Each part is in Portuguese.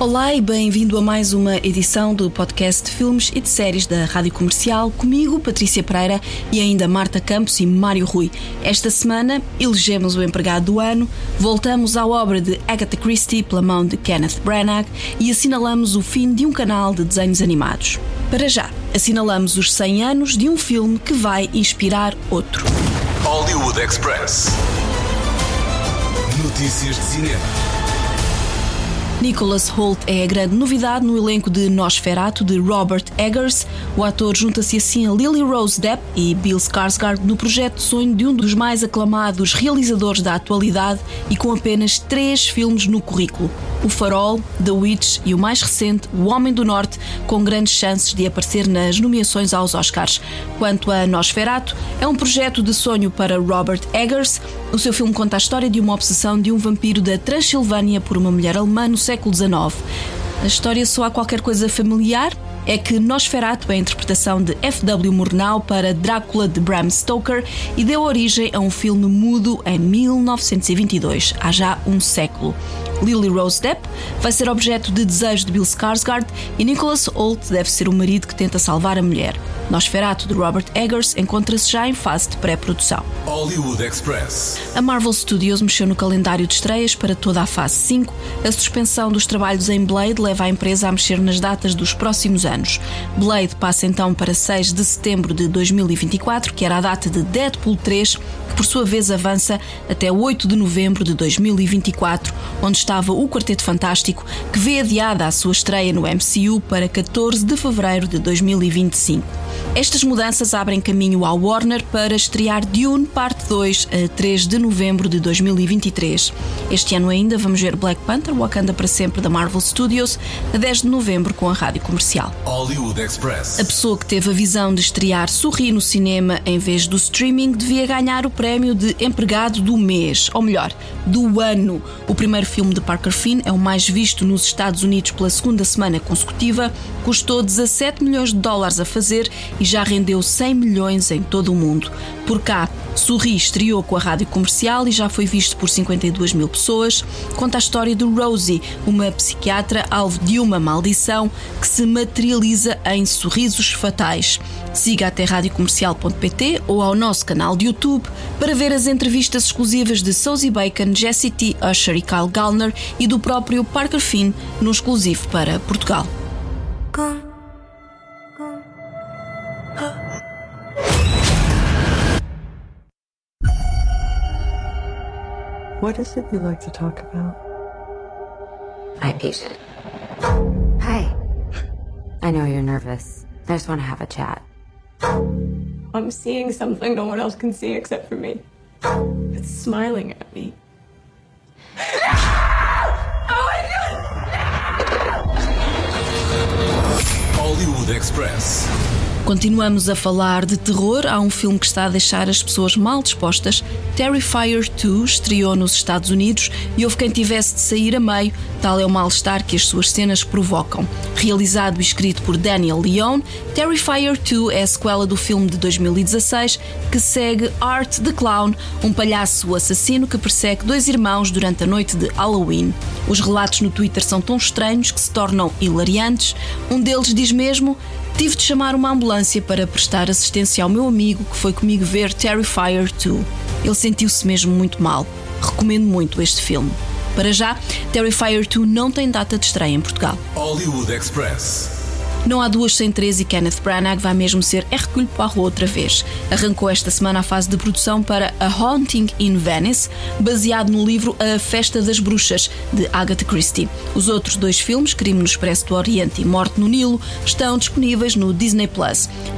Olá e bem-vindo a mais uma edição do podcast de filmes e de séries da Rádio Comercial, comigo, Patrícia Pereira, e ainda Marta Campos e Mário Rui. Esta semana elegemos o empregado do ano, voltamos à obra de Agatha Christie pela mão de Kenneth Branagh e assinalamos o fim de um canal de desenhos animados. Para já, assinalamos os 100 anos de um filme que vai inspirar outro. Hollywood Express. Notícias de cinema. Nicholas Hoult é a grande novidade no elenco de Nosferatu, de Robert Eggers. O ator junta-se assim a Lily Rose Depp e Bill Skarsgård no projeto sonho de um dos mais aclamados realizadores da atualidade e com apenas 3 filmes no currículo: O Farol, The Witch e o mais recente, O Homem do Norte, com grandes chances de aparecer nas nomeações aos Oscars. Quanto a Nosferatu, é um projeto de sonho para Robert Eggers. O seu filme conta a história de uma obsessão de um vampiro da Transilvânia por uma mulher alemã no século XIX. A história soa a qualquer coisa familiar? É que Nosferatu é a interpretação de F.W. Murnau para Drácula, de Bram Stoker, e deu origem a um filme mudo em 1922, há já um século. Lily Rose Depp vai ser objeto de desejo de Bill Skarsgård e Nicholas Hoult deve ser o marido que tenta salvar a mulher. Nosferatu, de Robert Eggers, encontra-se já em fase de pré-produção. Hollywood Express. A Marvel Studios mexeu no calendário de estreias para toda a fase 5. A suspensão dos trabalhos em Blade leva a empresa a mexer nas datas dos próximos anos. Blade passa então para 6 de setembro de 2024, que era a data de Deadpool 3, que por sua vez avança até 8 de novembro de 2024, onde estava o Quarteto Fantástico, que vê adiada a sua estreia no MCU para 14 de fevereiro de 2025. Estas mudanças abrem caminho à Warner para estrear Dune Parte 2 a 3 de novembro de 2023. Este ano ainda vamos ver Black Panther, Wakanda para sempre, da Marvel Studios, a 10 de novembro com a Rádio Comercial. Hollywood Express. A pessoa que teve a visão de estrear Sorri no cinema em vez do streaming devia ganhar o prémio de empregado do mês, ou melhor, do ano. O primeiro filme de Parker Finn é o mais visto nos Estados Unidos pela segunda semana consecutiva, custou $17 milhões a fazer e já rendeu 100 milhões em todo o mundo. Por cá, Sorri estreou com a Rádio Comercial e já foi visto por 52 mil pessoas. Conta a história de Rosie, uma psiquiatra alvo de uma maldição que se materializa em sorrisos fatais. Siga até radiocomercial.pt ou ao nosso canal de YouTube para ver as entrevistas exclusivas de Suzy Bacon, Jessie T. Usher e Kyle Gallner e do próprio Parker Finn, no exclusivo para Portugal. What is it you like to talk about? My patient. Hi. I know you're nervous. I just want to have a chat. I'm seeing something no one else can see except for me. It's smiling at me. No! Oh my God! No! Hollywood Express. Continuamos a falar de terror. Há um filme que está a deixar as pessoas mal dispostas. Terrifier 2 estreou nos Estados Unidos e houve quem tivesse de sair a meio, tal é o mal-estar que as suas cenas provocam. Realizado e escrito por Daniel Leone, Terrifier 2 é a sequela do filme de 2016 que segue Art the Clown, um palhaço assassino que persegue 2 irmãos durante a noite de Halloween. Os relatos no Twitter são tão estranhos que se tornam hilariantes. Um deles diz mesmo: "Tive de chamar uma ambulância para prestar assistência ao meu amigo que foi comigo ver Terrifier 2. Ele sentiu-se mesmo muito mal. Recomendo muito este filme." Para já, Terrifier 2 não tem data de estreia em Portugal. Hollywood Express. Não há duas sem três e Kenneth Branagh vai mesmo ser Hercule Poirot outra vez. Arrancou esta semana a fase de produção para A Haunting in Venice, baseado no livro A Festa das Bruxas, de Agatha Christie. Os outros 2 filmes, Crime no Expresso do Oriente e Morte no Nilo, estão disponíveis no Disney+.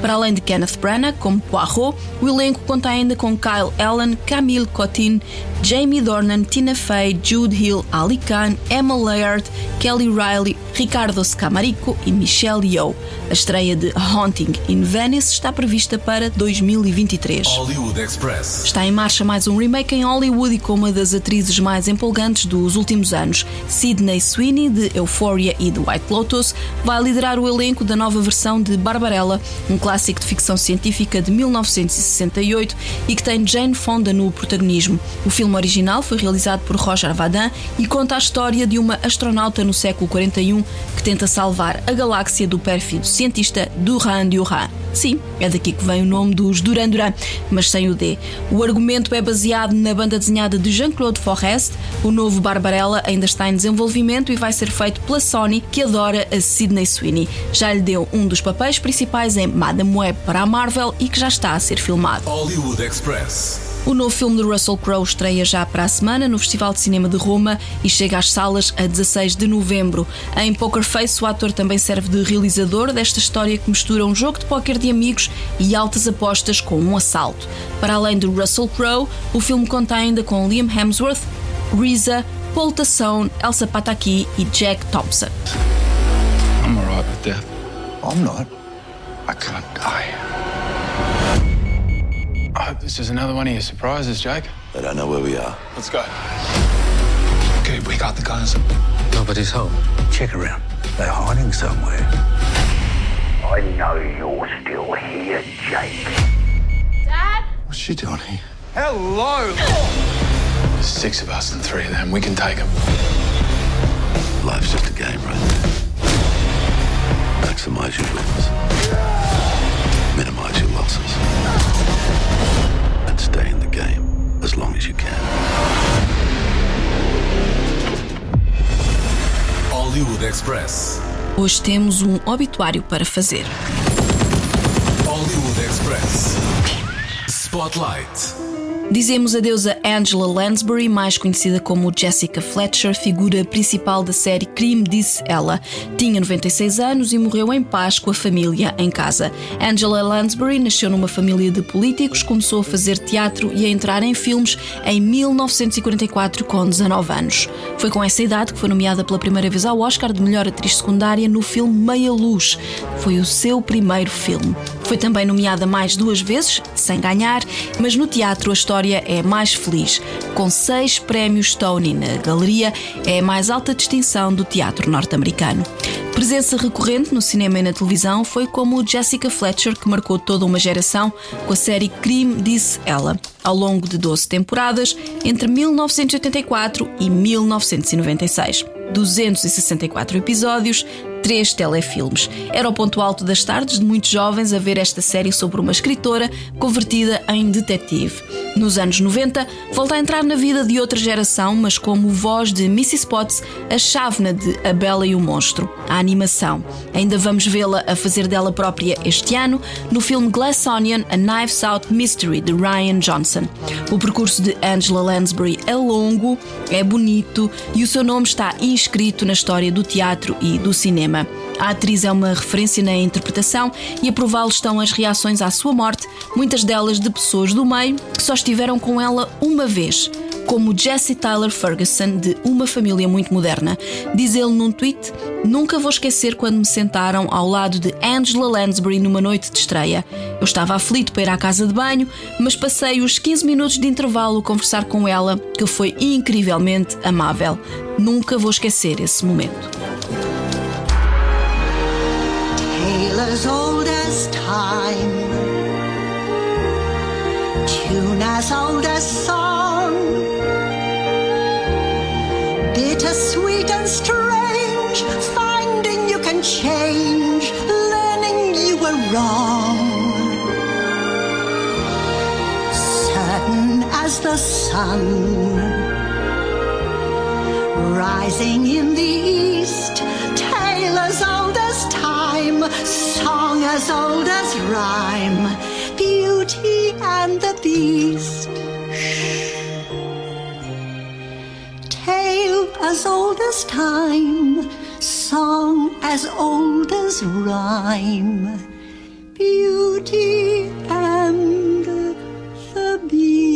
Para além de Kenneth Branagh como Poirot, o elenco conta ainda com Kyle Allen, Camille Cotin, Jamie Dornan, Tina Fey, Jude Hill, Ali Khan, Emma Laird, Kelly Riley, Ricardo Scamarico e Michelle Yeoh. A estreia de Haunting in Venice está prevista para 2023. Hollywood Express. Está em marcha mais um remake em Hollywood e com uma das atrizes mais empolgantes dos últimos anos. Sydney Sweeney, de Euphoria e de White Lotus, vai liderar o elenco da nova versão de Barbarella, um clássico de ficção científica de 1968 e que tem Jane Fonda no protagonismo. O filme original foi realizado por Roger Vadim e conta a história de uma astronauta no século 41 que tenta salvar a galáxia do pérfido cientista Durand-Durand. Sim, é daqui que vem o nome dos Durand-Durand, mas sem o D. O argumento é baseado na banda desenhada de Jean-Claude Forest. O novo Barbarella ainda está em desenvolvimento e vai ser feito pela Sony, que adora a Sydney Sweeney. Já lhe deu um dos papéis principais em Madame Web para a Marvel e que já está a ser filmado. Hollywood Express. O novo filme de Russell Crowe estreia já para a semana no Festival de Cinema de Roma e chega às salas a 16 de novembro. Em Poker Face, o ator também serve de realizador desta história que mistura um jogo de póquer de amigos e altas apostas com um assalto. Para além de Russell Crowe, o filme conta ainda com Liam Hemsworth, Reza, Paul Tasson, Elsa Pataky e Jack Thompson. I'm alright with death. I'm not. I can't die. I hope this is another one of your surprises, Jake. They don't know where we are. Let's go. Okay, we got the guns. Nobody's home. Check around. They're hiding somewhere. I know you're still here, Jake. Dad? What's she doing here? Hello! There's 6 of us and 3 of them. We can take them. Life's just a game, right? Maximize your wins. Minimize your losses. Stay in the game as long as you can. Hollywood Express. Hoje temos um obituário para fazer. Hollywood Express. Spotlight. Dizemos adeus a Angela Lansbury, mais conhecida como Jessica Fletcher, figura principal da série Crime, Disse Ela. Tinha 96 anos e morreu em paz com a família em casa. Angela Lansbury nasceu numa família de políticos, começou a fazer teatro e a entrar em filmes em 1944 com 19 anos. Foi com essa idade que foi nomeada pela primeira vez ao Oscar de melhor atriz secundária no filme Meia Luz. Foi o seu primeiro filme. Foi também nomeada mais 2 vezes, sem ganhar, mas no teatro a história é mais feliz. Com 6 prémios Tony na galeria, é a mais alta distinção do teatro norte-americano. Presença recorrente no cinema e na televisão, foi como Jessica Fletcher que marcou toda uma geração com a série Crime, Disse Ela, ao longo de 12 temporadas, entre 1984 e 1996. 264 episódios, 3 telefilmes. Era o ponto alto das tardes de muitos jovens a ver esta série sobre uma escritora convertida em detetive. Nos anos 90, volta a entrar na vida de outra geração, mas como voz de Mrs. Potts, a chávena de A Bela e o Monstro, a animação. Ainda vamos vê-la a fazer dela própria este ano, no filme Glass Onion, A Knives Out Mystery, de Rian Johnson. O percurso de Angela Lansbury é longo, é bonito e o seu nome está inscrito na história do teatro e do cinema. A atriz é uma referência na interpretação e a prová-lo estão as reações à sua morte, muitas delas de pessoas do meio que só estiveram com ela uma vez, como Jesse Tyler Ferguson, de Uma Família Muito Moderna. Diz ele num tweet: "Nunca vou esquecer quando me sentaram ao lado de Angela Lansbury numa noite de estreia. Eu estava aflito para ir à casa de banho, mas passei os 15 minutos de intervalo a conversar com ela, que foi incrivelmente amável. Nunca vou esquecer esse momento." Bittersweet and strange, finding you can change, learning you were wrong. Certain as the sun, rising in the east, tale as old as time, song as old as rhyme, Beauty and the Beast. As old as time, song as old as rhyme, Beauty and the Beast.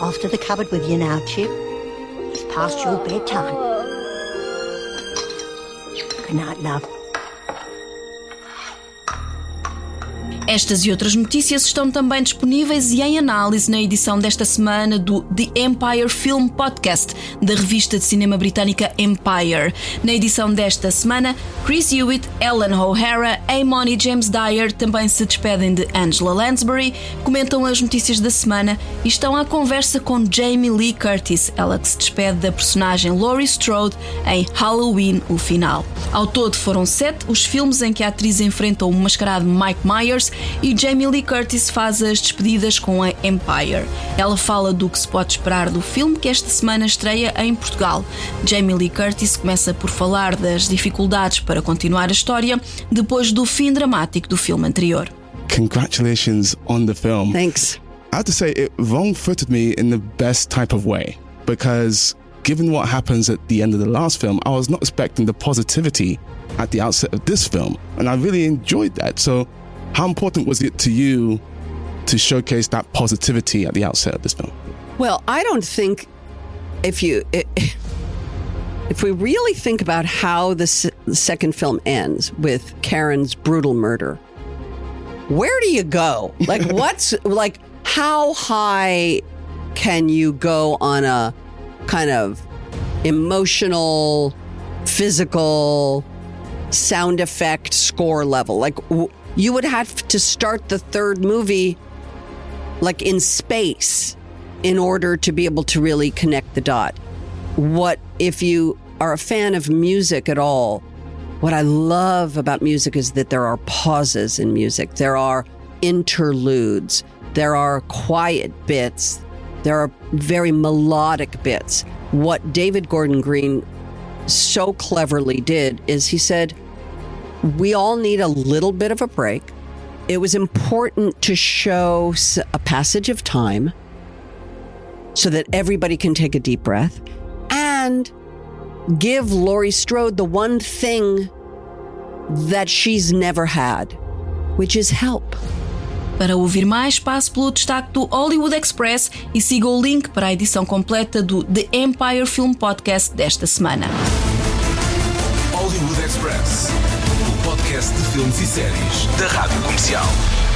Off to the cupboard with you now, Chip. It's past your bedtime. cannot love. Estas e outras notícias estão também disponíveis e em análise na edição desta semana do The Empire Film Podcast, da revista de cinema britânica Empire. Na edição desta semana, Chris Hewitt, Ellen O'Hara, Amon e James Dyer também se despedem de Angela Lansbury, comentam as notícias da semana e estão à conversa com Jamie Lee Curtis, ela que se despede da personagem Laurie Strode em Halloween, o final. Ao todo foram 7 os filmes em que a atriz enfrenta o mascarado Mike Myers e Jamie Lee Curtis faz as despedidas com a Empire. Ela fala do que se pode esperar do filme que esta semana estreia em Portugal. Jamie Lee Curtis começa por falar das dificuldades para continuar a história depois do fim dramático do filme anterior. Congratulations on the film. Thanks. I have to say it wrong-footed me in the best type of way, because given what happens at the end of the last film, I was not expecting the positivity at the outset of this film, and I really enjoyed that. So how important was it to you to showcase that positivity at the outset of this film? Well, I don't think if we really think about how the second film ends with Karen's brutal murder, where do you go? Like, how high can you go on a kind of emotional, physical, sound effect, score level? Like, you would have to start the third movie like in space in order to be able to really connect the dot. What if you are a fan of music at all? What I love about music is that there are pauses in music. There are interludes. There are quiet bits. There are very melodic bits. What David Gordon Green so cleverly did is he said, we all need a little bit of a break. It was important to show a passage of time so that everybody can take a deep breath and give Laurie Strode the one thing that she's never had, which is help. Para ouvir mais, passe pelo destaque do Hollywood Express e siga o link para a edição completa do The Empire Film Podcast desta semana. Hollywood Express, o podcast de filmes e séries da Rádio Comercial.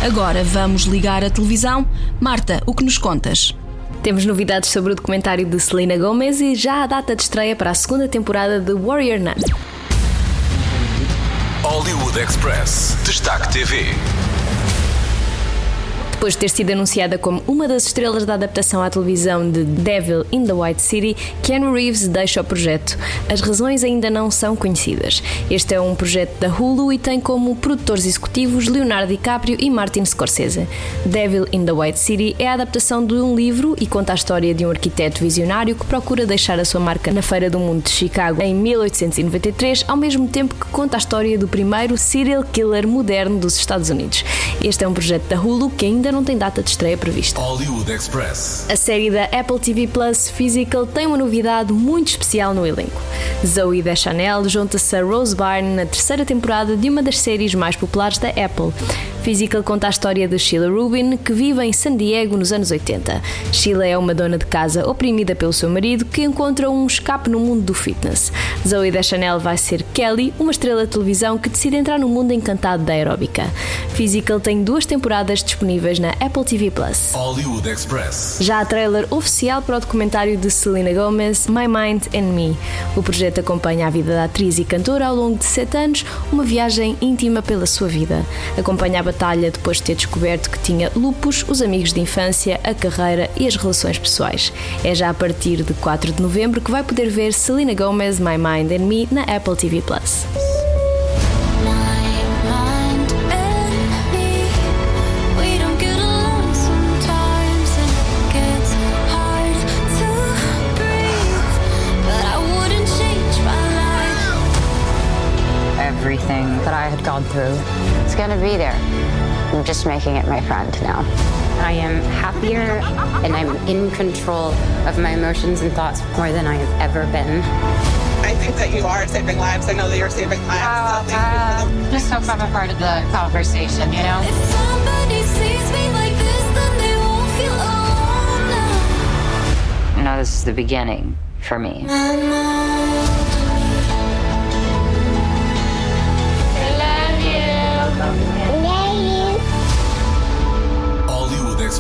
Agora vamos ligar a televisão. Marta, o que nos contas? Temos novidades sobre o documentário de Selena Gomez e já a data de estreia para a segunda temporada de Warrior Nun. Hollywood Express, Destaque TV. Depois de ter sido anunciada como uma das estrelas da adaptação à televisão de Devil in the White City, Keanu Reeves deixa o projeto. As razões ainda não são conhecidas. Este é um projeto da Hulu e tem como produtores executivos Leonardo DiCaprio e Martin Scorsese. Devil in the White City é a adaptação de um livro e conta a história de um arquiteto visionário que procura deixar a sua marca na Feira do Mundo de Chicago em 1893, ao mesmo tempo que conta a história do primeiro serial killer moderno dos Estados Unidos. Este é um projeto da Hulu que ainda não tem data de estreia prevista. Hollywood Express. A série da Apple TV Plus Physical tem uma novidade muito especial no elenco. Zooey Deschanel junta-se a Rose Byrne na terceira temporada de uma das séries mais populares da Apple. Physical conta a história de Sheila Rubin, que vive em San Diego nos anos 80. Sheila é uma dona de casa oprimida pelo seu marido que encontra um escape no mundo do fitness. Zooey Deschanel vai ser Kelly, uma estrela de televisão que decide entrar no mundo encantado da aeróbica. Physical tem 2 temporadas disponíveis na Apple TV Plus. Hollywood Express. Já há trailer oficial para o documentário de Selena Gomez, My Mind and Me. O projeto acompanha a vida da atriz e cantora ao longo de 7 anos, uma viagem íntima pela sua vida. Acompanha a batalha depois de ter descoberto que tinha lúpus, os amigos de infância, a carreira e as relações pessoais. É já a partir de 4 de novembro que vai poder ver Selena Gomez, My Mind and Me na Apple TV Plus. Everything that I had gone through, it's going to be there. I'm just making it my friend now. I am happier and I'm in control of my emotions and thoughts more than I have ever been. I think that you are saving lives. I know that you're saving lives. So just hope I'm a part of the conversation, you know? If somebody sees me like this, then they won't feel alone. You know, this is the beginning for me. Mama.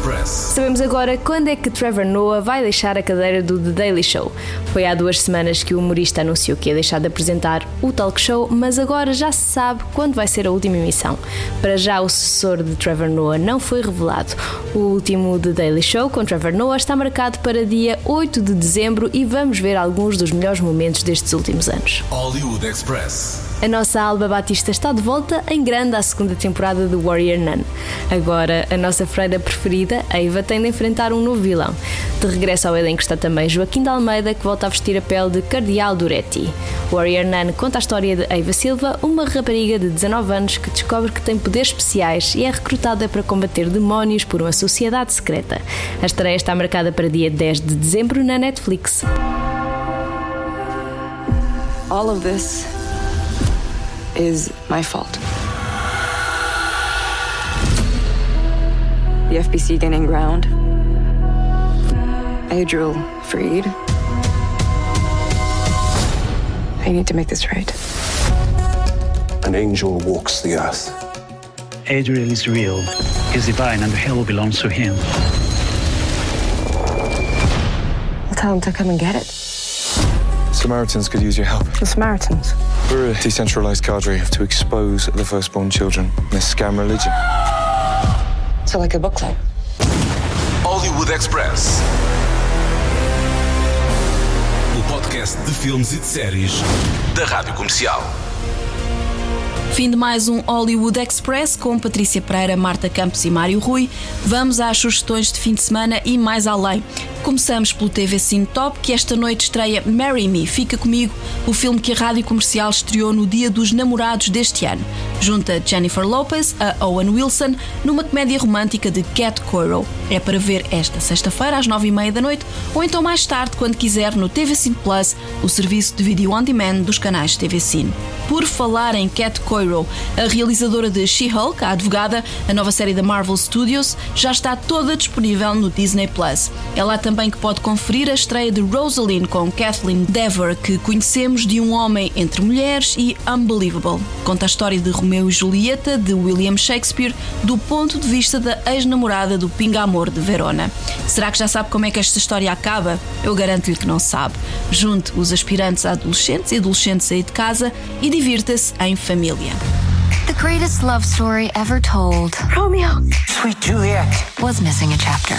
Express. Sabemos agora quando é que Trevor Noah vai deixar a cadeira do The Daily Show. Foi há 2 semanas que o humorista anunciou que ia deixar de apresentar o talk show, mas agora já se sabe quando vai ser a última emissão. Para já, o sucessor de Trevor Noah não foi revelado. O último The Daily Show com Trevor Noah está marcado para dia 8 de dezembro e vamos ver alguns dos melhores momentos destes últimos anos. Hollywood Express. A nossa Alba Batista está de volta em grande à segunda temporada do Warrior Nun. Agora, a nossa freira preferida, Eva, tem de enfrentar um novo vilão. De regresso ao elenco está também Joaquim de Almeida, que volta a vestir a pele de Cardeal Duretti. Warrior Nun conta a história de Eva Silva, uma rapariga de 19 anos que descobre que tem poderes especiais e é recrutada para combater demónios por uma sociedade secreta. A estreia está marcada para dia 10 de dezembro na Netflix. All of this is my fault. The FBC gaining ground. Adriel freed. I need to make this right. An angel walks the earth. Adriel is real. He's divine and hell belongs to him. I'll tell him to come and get it. Samaritans could use your help. The Samaritans? We're a decentralized cadre to expose the firstborn children. They scam religion. So like a book club. Hollywood Express. O podcast de filmes e de séries da Rádio Comercial. Fim de mais um Hollywood Express com Patrícia Pereira, Marta Campos e Mário Rui. Vamos às sugestões de fim de semana e mais além. Começamos pelo TV Cine Top, que esta noite estreia Marry Me, Fica Comigo, o filme que a Rádio Comercial estreou no Dia dos Namorados deste ano. Junta Jennifer Lopez a Owen Wilson numa comédia romântica de Cat Coiro. É para ver esta sexta-feira às 21h30 ou então mais tarde, quando quiser, no TV Cine Plus, o serviço de vídeo on demand dos canais TV Cine. Por falar em Cat Coiro, a realizadora de She-Hulk, a advogada, a nova série da Marvel Studios, já está toda disponível no Disney Plus. Ela também que pode conferir a estreia de Rosaline com Kathleen Dever, que conhecemos de Um Homem entre Mulheres e Unbelievable. Conta a história de Romeu e Julieta, de William Shakespeare, do ponto de vista da ex-namorada do Pingamor de Verona. Será que já sabe como é que esta história acaba? Eu garanto-lhe que não sabe. Junte os aspirantes a adolescentes e adolescentes a sair de casa e divirta-se em família. The greatest love story ever told, Romeo, Sweet Juliet, was missing a chapter.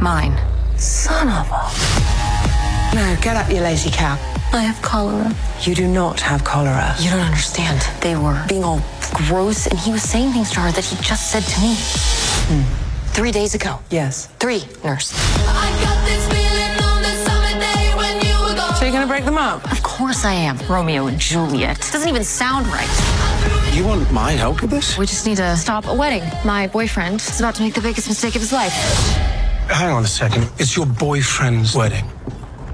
Mine. Son of a... No, get up, you lazy cow. I have cholera. You do not have cholera. You don't understand. They were being all gross, and he was saying things to her that he just said to me. 3 days ago. Yes. 3, nurse. I got this feeling on the summer day when you were gone. So you're going to break them up? Of course I am. Romeo and Juliet. Doesn't even sound right. You want my help with this? We just need to stop a wedding. My boyfriend is about to make the biggest mistake of his life. Hang on a second. It's your boyfriend's wedding.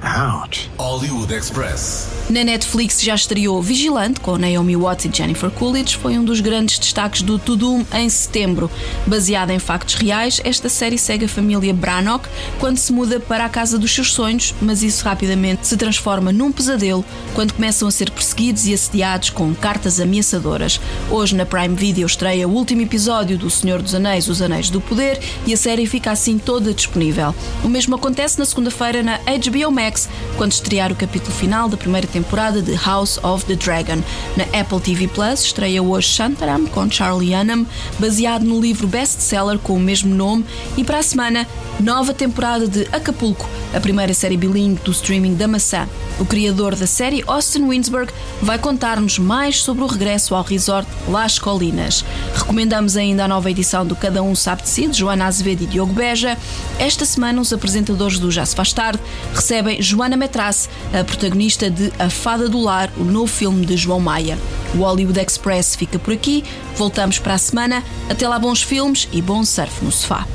Ouch. Hollywood Express. Na Netflix já estreou Vigilante, com Naomi Watts e Jennifer Coolidge. Foi um dos grandes destaques do Tudum em setembro. Baseada em factos reais, esta série segue a família Branagh quando se muda para a casa dos seus sonhos, mas isso rapidamente se transforma num pesadelo quando começam a ser perseguidos e assediados com cartas ameaçadoras. Hoje na Prime Video estreia o último episódio do Senhor dos Anéis, Os Anéis do Poder, e a série fica assim toda disponível. O mesmo acontece na segunda-feira na HBO Max, quando estrear o capítulo final da primeira temporada de House of the Dragon. Na Apple TV Plus estreia hoje Shantaram, com Charlie Hunnam, baseado no livro best-seller com o mesmo nome, e para a semana, nova temporada de Acapulco, a primeira série bilingue do streaming da maçã. O criador da série, Austin Winsberg, vai contar-nos mais sobre o regresso ao resort Las Colinas. Recomendamos ainda a nova edição do Cada Um Sabe de Si, de Joana Azevedo e Diogo Beja. Esta semana, os apresentadores do Já Se Faz Tarde recebem Joana Metrasse, a protagonista de A Fada do Lar, o novo filme de João Maia. O Hollywood Express fica por aqui. Voltamos para a semana. Até lá, bons filmes e bom surf no sofá.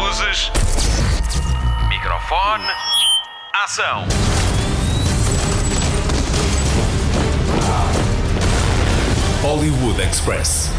Luzes, microfone, ação. Hollywood Express.